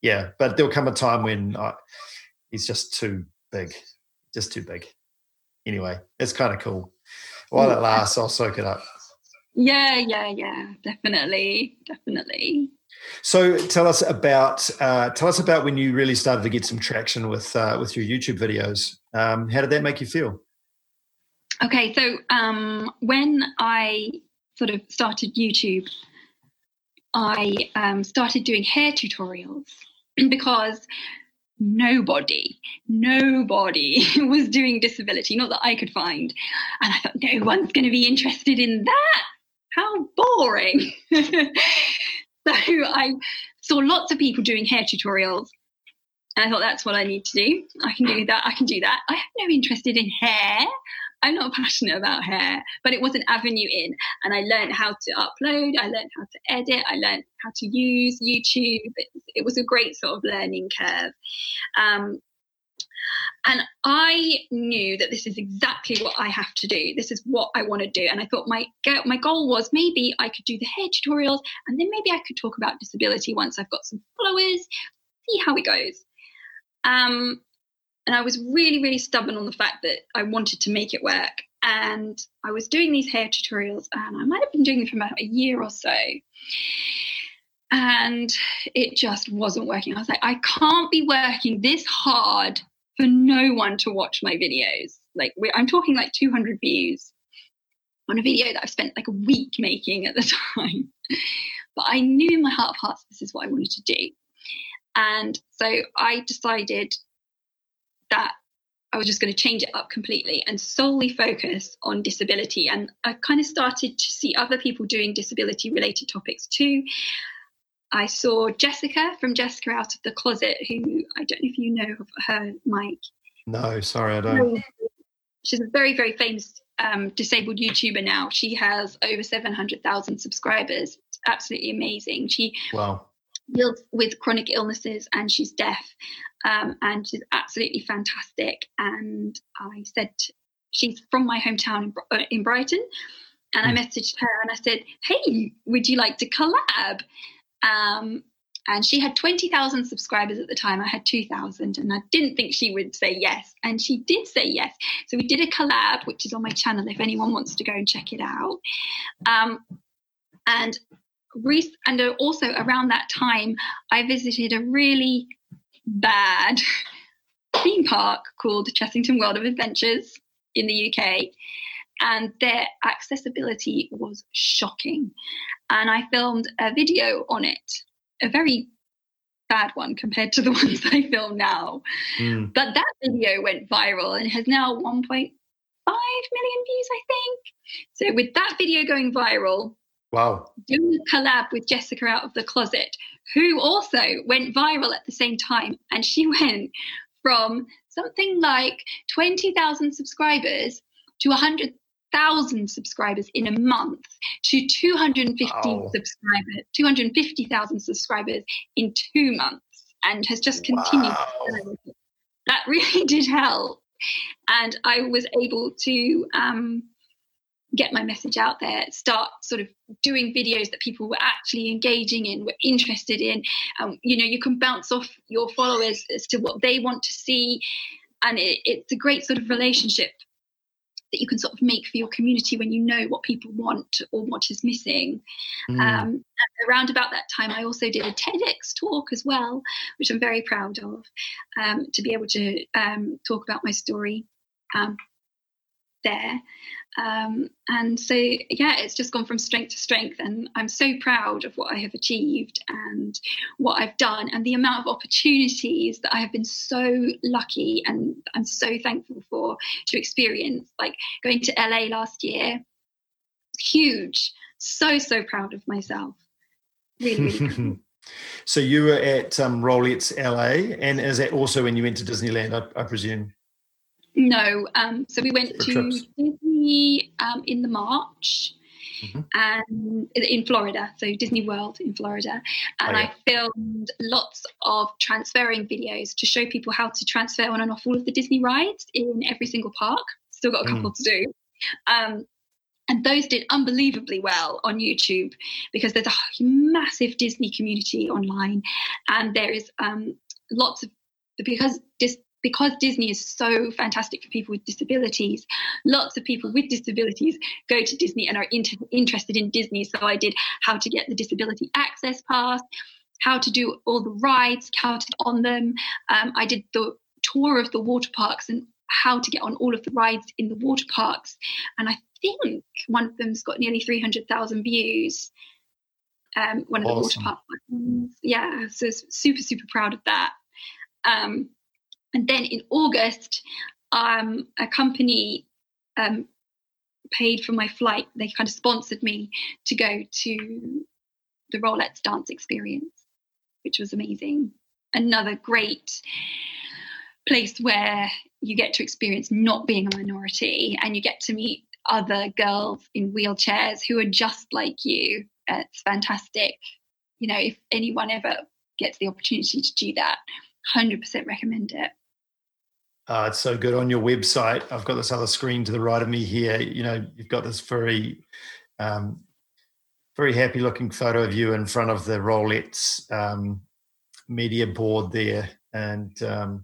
yeah. But there'll come a time when it's just too big. Anyway, it's kind of cool. While it lasts, I'll soak it up. Yeah, definitely. So tell us about when you really started to get some traction with your YouTube videos. How did that make you feel? Okay, so when I sort of started YouTube, I started doing hair tutorials because nobody was doing disability, not that I could find. And I thought, no one's going to be interested in that. How boring. So I saw lots of people doing hair tutorials, and I thought, that's what I need to do. I can do that. I have no interest in hair. I'm not passionate about hair, but it was an avenue in, and I learned how to upload, I learned how to edit, I learned how to use YouTube. It was a great sort of learning curve. And I knew that this is exactly what I have to do. This is what I want to do. And I thought my goal was maybe I could do the hair tutorials, and then maybe I could talk about disability once I've got some followers, see how it goes. And I was really, really stubborn on the fact that I wanted to make it work. And I was doing these hair tutorials, and I might have been doing them for about a year or so. And it just wasn't working. I was like, I can't be working this hard for no one to watch my videos. Like, I'm talking like 200 views on a video that I've spent like a week making at the time. But I knew in my heart of hearts this is what I wanted to do. And so I decided that I was just going to change it up completely and solely focus on disability. And I kind of started to see other people doing disability related topics too. I saw Jessica from Jessica Out of the Closet, who I don't know if you know of her, Mike. No, sorry, I don't. She's a very, very famous disabled YouTuber now. She has over 700,000 subscribers. It's absolutely amazing. She deals with chronic illnesses, and she's deaf, and she's absolutely fantastic. And I said, she's from my hometown in Brighton, and I messaged her and I said, hey, would you like to collab? And she had 20,000 subscribers at the time. I had 2,000, and I didn't think she would say yes, and she did say yes. So we did a collab, which is on my channel if anyone wants to go and check it out. And also around that time, I visited a really bad theme park called Chessington World of Adventures in the UK, and their accessibility was shocking. And I filmed a video on it, a very bad one compared to the ones I film now. But that video went viral and has now 1.5 million views, I think. So with that video going viral, doing a collab with Jessica Out of the Closet, who also went viral at the same time. And she went from something like 20,000 subscribers to 100,000 subscribers in a month, to 250,000 subscribers in 2 months, and has just continued. Wow. That really did help. And I was able to get my message out there, start sort of doing videos that people were actually engaging in, were interested in. You know, you can bounce off your followers as to what they want to see. And it's a great sort of relationship that you can sort of make for your community when you know what people want or what is missing. And around about that time, I also did a TEDx talk as well, which I'm very proud of, to be able to talk about my story. there. And so, yeah, it's just gone from strength to strength, and I'm so proud of what I have achieved and what I've done and the amount of opportunities that I have been so lucky and I'm so thankful for to experience. Like going to LA last year, huge. So proud of myself. Really. So you were at Rollette's LA, and is that also when you went to Disneyland, I presume? No, so we went to Disney in the March, and in Florida, so Disney World in Florida, and I filmed lots of transferring videos to show people how to transfer on and off all of the Disney rides in every single park. Still got a couple to do, and those did unbelievably well on YouTube because there's a massive Disney community online, and there is lots of because Disney is so fantastic for people with disabilities, lots of people with disabilities go to Disney and are interested in Disney. So I did how to get the disability access pass, how to do all the rides, how to get on them. I did the tour of the water parks and how to get on all of the rides in the water parks. And I think one of them's got nearly 300,000 views. One of the water park ones. Yeah, so super proud of that. And then in August, a company paid for my flight. They kind of sponsored me to go to the Rollette's dance experience, which was amazing. Another great place where you get to experience not being a minority, and you get to meet other girls in wheelchairs who are just like you. It's fantastic. You know, if anyone ever gets the opportunity to do that, 100% recommend it. It's so good. On your website, I've got this other screen to the right of me here. You know, you've got this very, very happy looking photo of you in front of the Rollette's media board there. And yeah,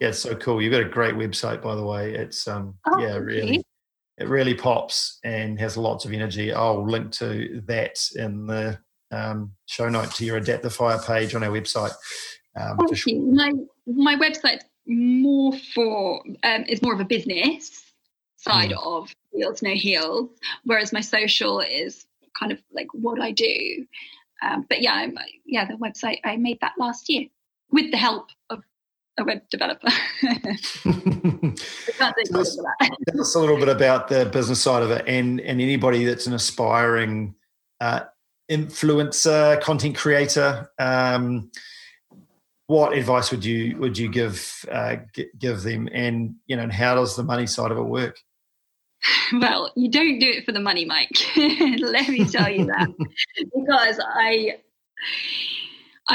it's so cool. You've got a great website, by the way. It's, yeah, really, it really pops and has lots of energy. I'll link to that in the show note to your Adaptify page on our website. My website's more for is more of a business side of Wheels No Heels, whereas my social is kind of like what I do. But yeah, the website, I made that last year with the help of a web developer. Tell us a little bit about the business side of it, and anybody that's an aspiring influencer, content creator. What advice would you give them, and you know, and how does the money side of it work? Well, you don't do it for the money, Mike. Let me tell you that, because I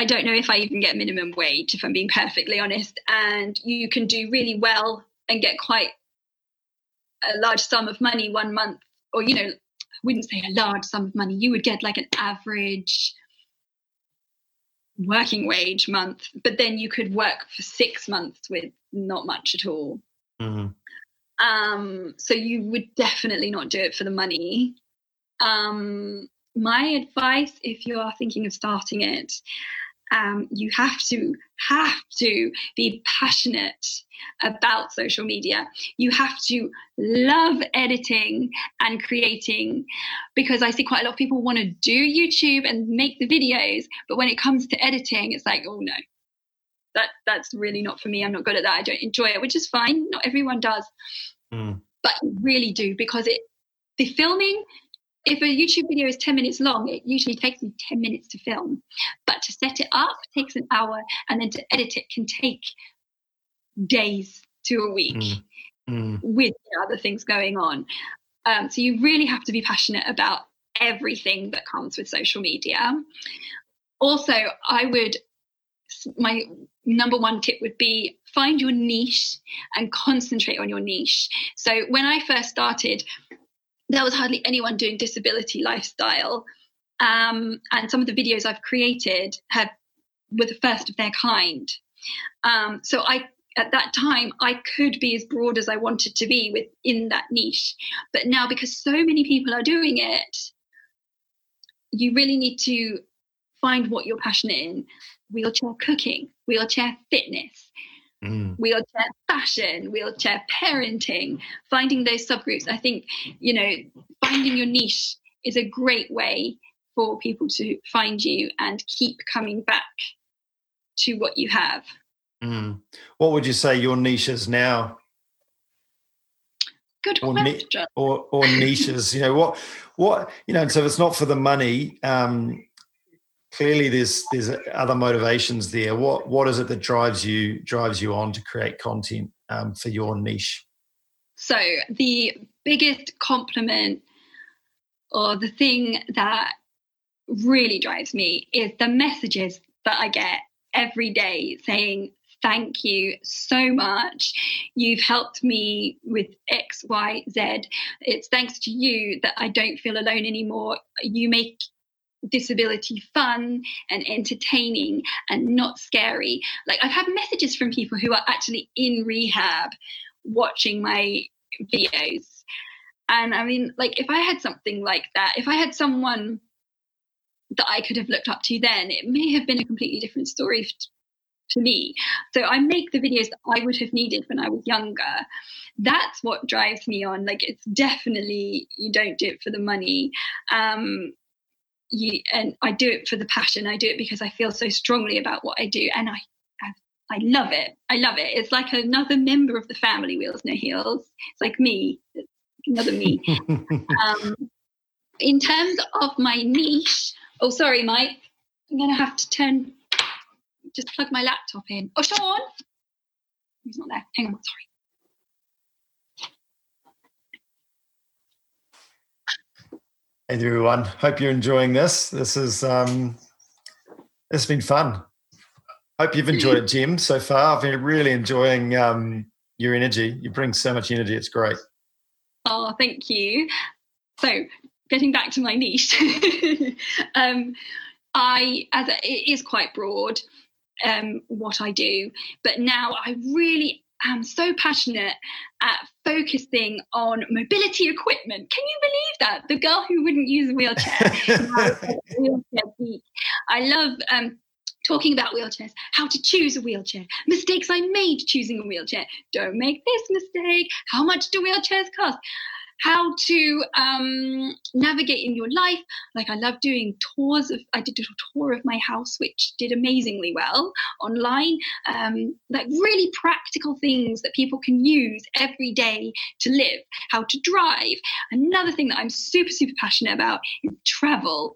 don't know if I even get minimum wage, if I'm being perfectly honest. And you can do really well and get quite a large sum of money one month, or you know, I wouldn't say a large sum of money. You would get like an average working wage month, but then you could work for 6 months with not much at all. So you would definitely not do it for the money. My advice, if you are thinking of starting it, you have to be passionate about social media. You have to love editing and creating, because I see quite a lot of people want to do YouTube and make the videos, but when it comes to editing, it's like, oh no, that's really not for me. I'm not good at that. I don't enjoy it, which is fine. Not everyone does, but you really do, because the filming, if a YouTube video is 10 minutes long, it usually takes me 10 minutes to film. But to set it up takes an hour, and then to edit it can take days to a week with other things going on. So you really have to be passionate about everything that comes with social media. Also, my number one tip would be find your niche and concentrate on your niche. So when I first started, there was hardly anyone doing disability lifestyle. And some of the videos I've created were the first of their kind. So at that time, I could be as broad as I wanted to be within that niche. But now, because so many people are doing it, you really need to find what you're passionate in. Wheelchair cooking, wheelchair fitness, wheelchair fashion, wheelchair parenting, finding those subgroups. I think, you know, finding your niche is a great way for people to find you and keep coming back to what you have. Mm. What would you say your niche is now? Good question. Or niches, you know, what you know. So if it's not for the money, clearly there's other motivations there. What is it that drives you on to create content for your niche? So the biggest compliment, or the thing that really drives me, is the messages that I get every day saying, thank you so much. You've helped me with X, Y, Z. It's thanks to you that I don't feel alone anymore. You make disability fun and entertaining and not scary. Like, I've had messages from people who are actually in rehab watching my videos. And I mean, like, if I had something like that, if I had someone that I could have looked up to then, it may have been a completely different story to me. So I make the videos that I would have needed when I was younger. That's what drives me on. Like, it's definitely, you don't do it for the money. And I do it for the passion. I do it because I feel so strongly about what I do. And I love it. I love it. It's like another member of the family, Wheels No Heels. It's like me. It's another me. In terms of my niche, oh, sorry, Mike, I'm going to have to just plug my laptop in. Oh, Sean, he's not there. Hang on, sorry. Hey everyone, hope you're enjoying this. This is it's been fun. Hope you've enjoyed it, Jem, so far. I've been really enjoying your energy. You bring so much energy. It's great. Oh, thank you. So, getting back to my niche, it is quite broad, what I do, but now I really am so passionate at focusing on mobility equipment. Can you believe that? The girl who wouldn't use a wheelchair. I love talking about wheelchairs, how to choose a wheelchair, mistakes I made choosing a wheelchair, don't make this mistake, how much do wheelchairs cost, how to navigate in your life. Like, I love doing tours. I did a tour of my house, which did amazingly well online. Like, really practical things that people can use every day to live, how to drive. Another thing that I'm super, super passionate about is travel.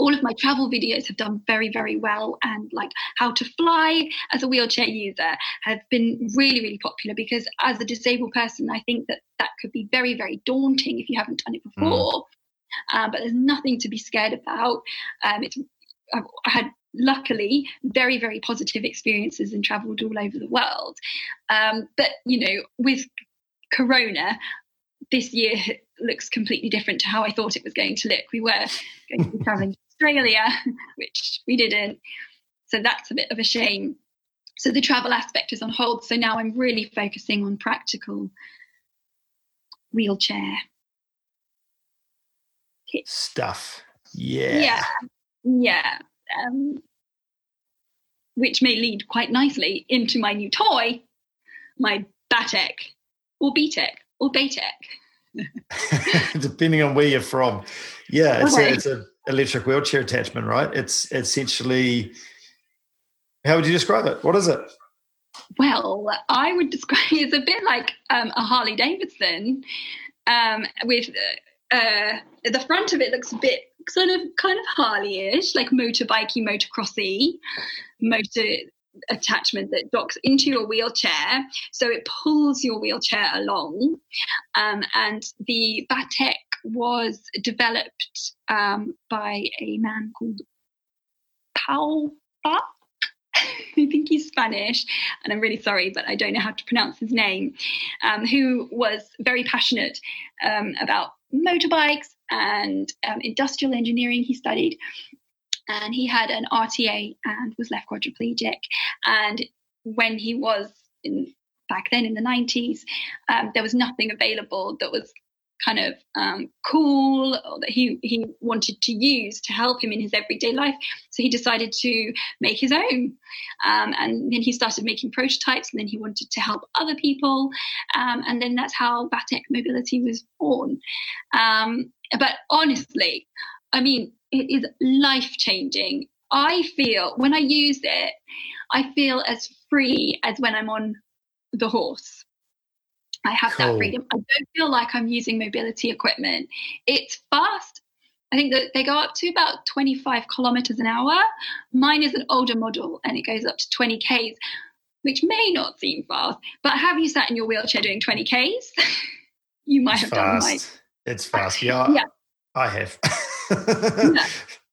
All of my travel videos have done very, very well. And like, how to fly as a wheelchair user have been really, really popular, because as a disabled person, I think that could be very, very daunting if you haven't done it before. But there's nothing to be scared about. I had, luckily, very, very positive experiences and traveled all over the world. But, you know, with Corona, this year looks completely different to how I thought it was going to look. We were going to be traveling to Australia, which we didn't. So that's a bit of a shame. So the travel aspect is on hold. So now I'm really focusing on practical wheelchair stuff. Yeah. Which may lead quite nicely into my new toy, my Batec or Batec or Batec. Depending on where you're from. Yeah, it's an electric wheelchair attachment, right? It's essentially, how would you describe it? What is it? Well, I would describe it's a bit like a Harley Davidson with the front of it looks a bit kind of Harley-ish, like motorbikey, motocrossy, motor attachment that docks into your wheelchair, so it pulls your wheelchair along. And the Batec was developed by a man called Pau Bach. I think he's Spanish, and I'm really sorry, but I don't know how to pronounce his name, who was very passionate about motorbikes and industrial engineering he studied. And he had an RTA and was left quadriplegic. And when he was back then in the 90s, there was nothing available that was kind of cool or that he wanted to use to help him in his everyday life. So he decided to make his own. And then he started making prototypes, and then he wanted to help other people. And then that's how Batec Mobility was born. But honestly, I mean, it is life-changing. I feel when I use it, I feel as free as when I'm on the horse. I have that freedom. I don't feel like I'm using mobility equipment. It's fast. I think that they go up to about 25 kilometers an hour. Mine is an older model and it goes up to 20 Ks, which may not seem fast, but have you sat in your wheelchair doing 20 Ks? You might have done mine. It's fast. Yeah. I have. Yeah.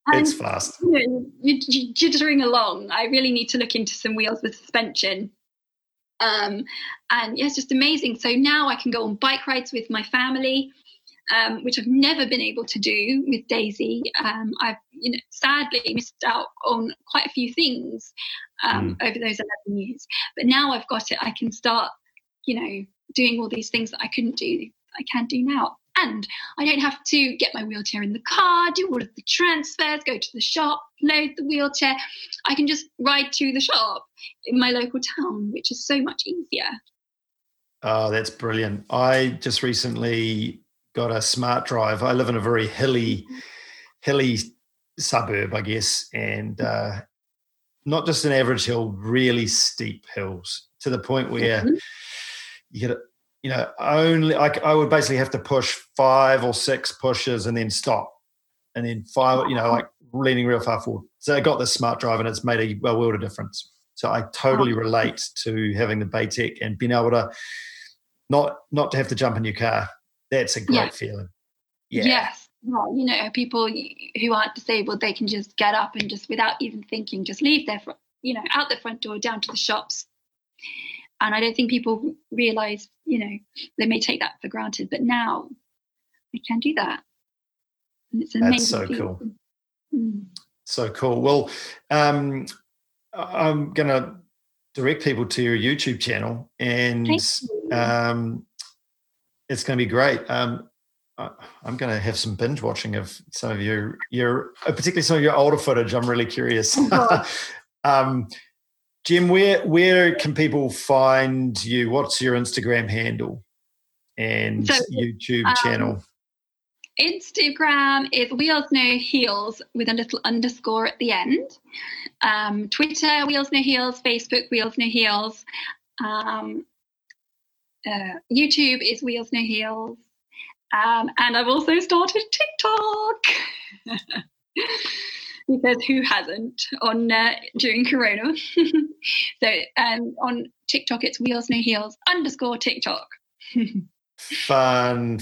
It's fast. You know, you're jittering along. I really need to look into some wheels with suspension. And yeah, it's just amazing. So now I can go on bike rides with my family, which I've never been able to do with Daisy. I've, you know, sadly missed out on quite a few things over those 11 years. But now I've got it. I can start, you know, doing all these things that I couldn't do. I can do now. And I don't have to get my wheelchair in the car, do all of the transfers, go to the shop, load the wheelchair. I can just ride to the shop in my local town, which is so much easier. Oh, that's brilliant. I just recently got a Smart Drive. I live in a very hilly suburb, I guess, and not just an average hill, really steep hills to the point where you get a... You know, I would basically have to push 5 or 6 pushes and then stop, and then 5, you know, like leaning real far forward. So I got this Smart Drive and it's made a world of difference. So I totally relate to having the Batec and being able to not to have to jump in your car. That's a great feeling. Yeah. Yes. Well, you know, people who aren't disabled, they can just get up and just without even thinking, just leave their, you know, out the front door, down to the shops. And I don't think people realise, you know, they may take that for granted, but now they can do that. And it's amazing. That's so cool. Mm. So cool. Well, I'm going to direct people to your YouTube channel, and it's going to be great. I'm going to have some binge watching of some of your particularly some of your older footage. I'm really curious. Jem, where can people find you? What's your Instagram handle and YouTube channel? Instagram is Wheels No Heels with a little underscore at the end. Twitter, Wheels No Heels. Facebook, Wheels No Heels. YouTube is Wheels No Heels. And I've also started TikTok. Because who hasn't on during Corona? So on TikTok, it's Wheels No Heels _ TikTok. Fun.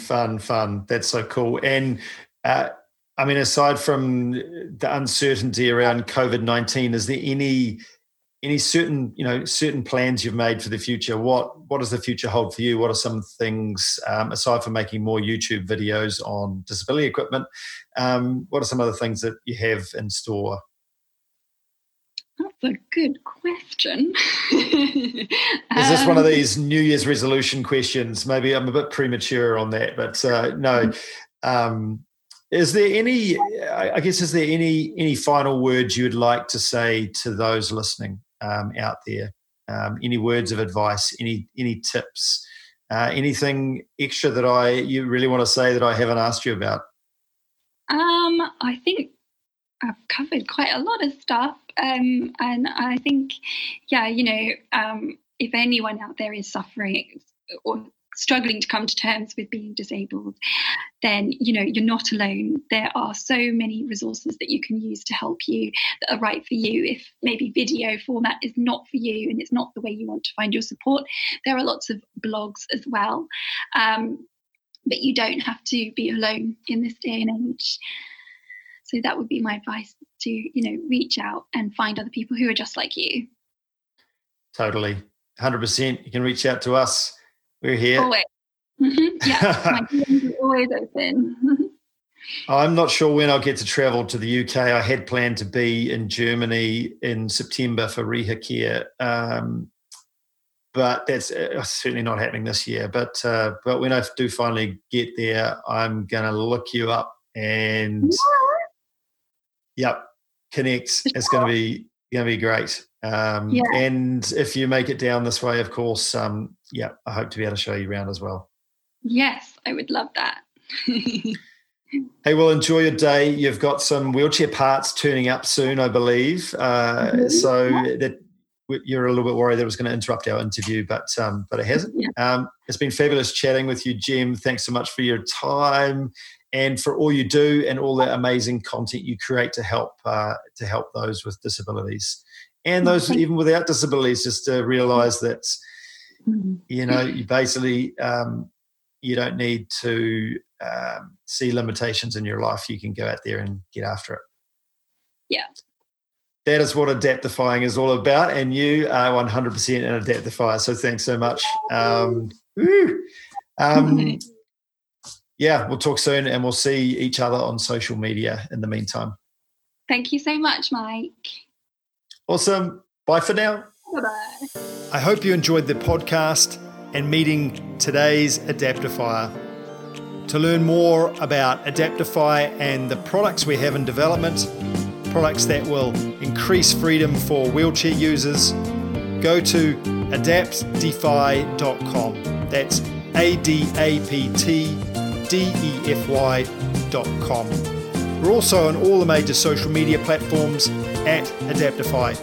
That's so cool. And I mean, aside from the uncertainty around COVID-19, is there any certain plans you've made for the future? What does the future hold for you? What are some things, aside from making more YouTube videos on disability equipment, what are some other things that you have in store? That's a good question. Is this one of these New Year's resolution questions? Maybe I'm a bit premature on that, but no. Is there any final words you would like to say to those listening? Out there, any words of advice, any tips, anything extra that you really want to say that I haven't asked you about? I think I've covered quite a lot of stuff, and I think, if anyone out there is suffering or struggling to come to terms with being disabled, then you're not alone. There are so many resources that you can use to help you that are right for you. If maybe video format is not for you and it's not the way you want to find your support, there are lots of blogs as well, but you don't have to be alone in this day and age. So that would be my advice, to reach out and find other people who are just like you. Totally, 100%. You can reach out to us. We're here. Always. Mm-hmm. Yeah, my DMs are always open. I'm not sure when I'll get to travel to the UK. I had planned to be in Germany in September for Reha Care. But that's certainly not happening this year. But when I do finally get there, I'm going to look you up and, yep, connect. It's going to be great. And if you make it down this way, of course, I hope to be able to show you around as well. Yes, I would love that. Hey, well, enjoy your day. You've got some wheelchair parts turning up soon, I believe. You're a little bit worried that it was going to interrupt our interview, but it hasn't. Yeah. It's been fabulous chatting with you, Jem. Thanks so much for your time and for all you do and all the amazing content you create to help those with disabilities and those even without disabilities, just to realise that, you basically you don't need to see limitations in your life. You can go out there and get after it. Yeah. That is what adaptifying is all about, and you are 100% an adaptifier, so thanks so much. We'll talk soon, and we'll see each other on social media in the meantime. Thank you so much, Mike. Awesome. Bye for now. Bye-bye. I hope you enjoyed the podcast and meeting today's adaptifier. To learn more about Adaptify and the products we have in development, products that will increase freedom for wheelchair users, go to adaptdefy.com. That's ADAPTDEFY.com. We're also on all the major social media platforms at Adaptify.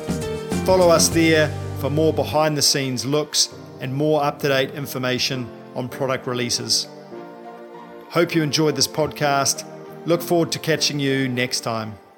Follow us there for more behind the scenes looks and more up-to-date information on product releases. Hope you enjoyed this podcast. Look forward to catching you next time.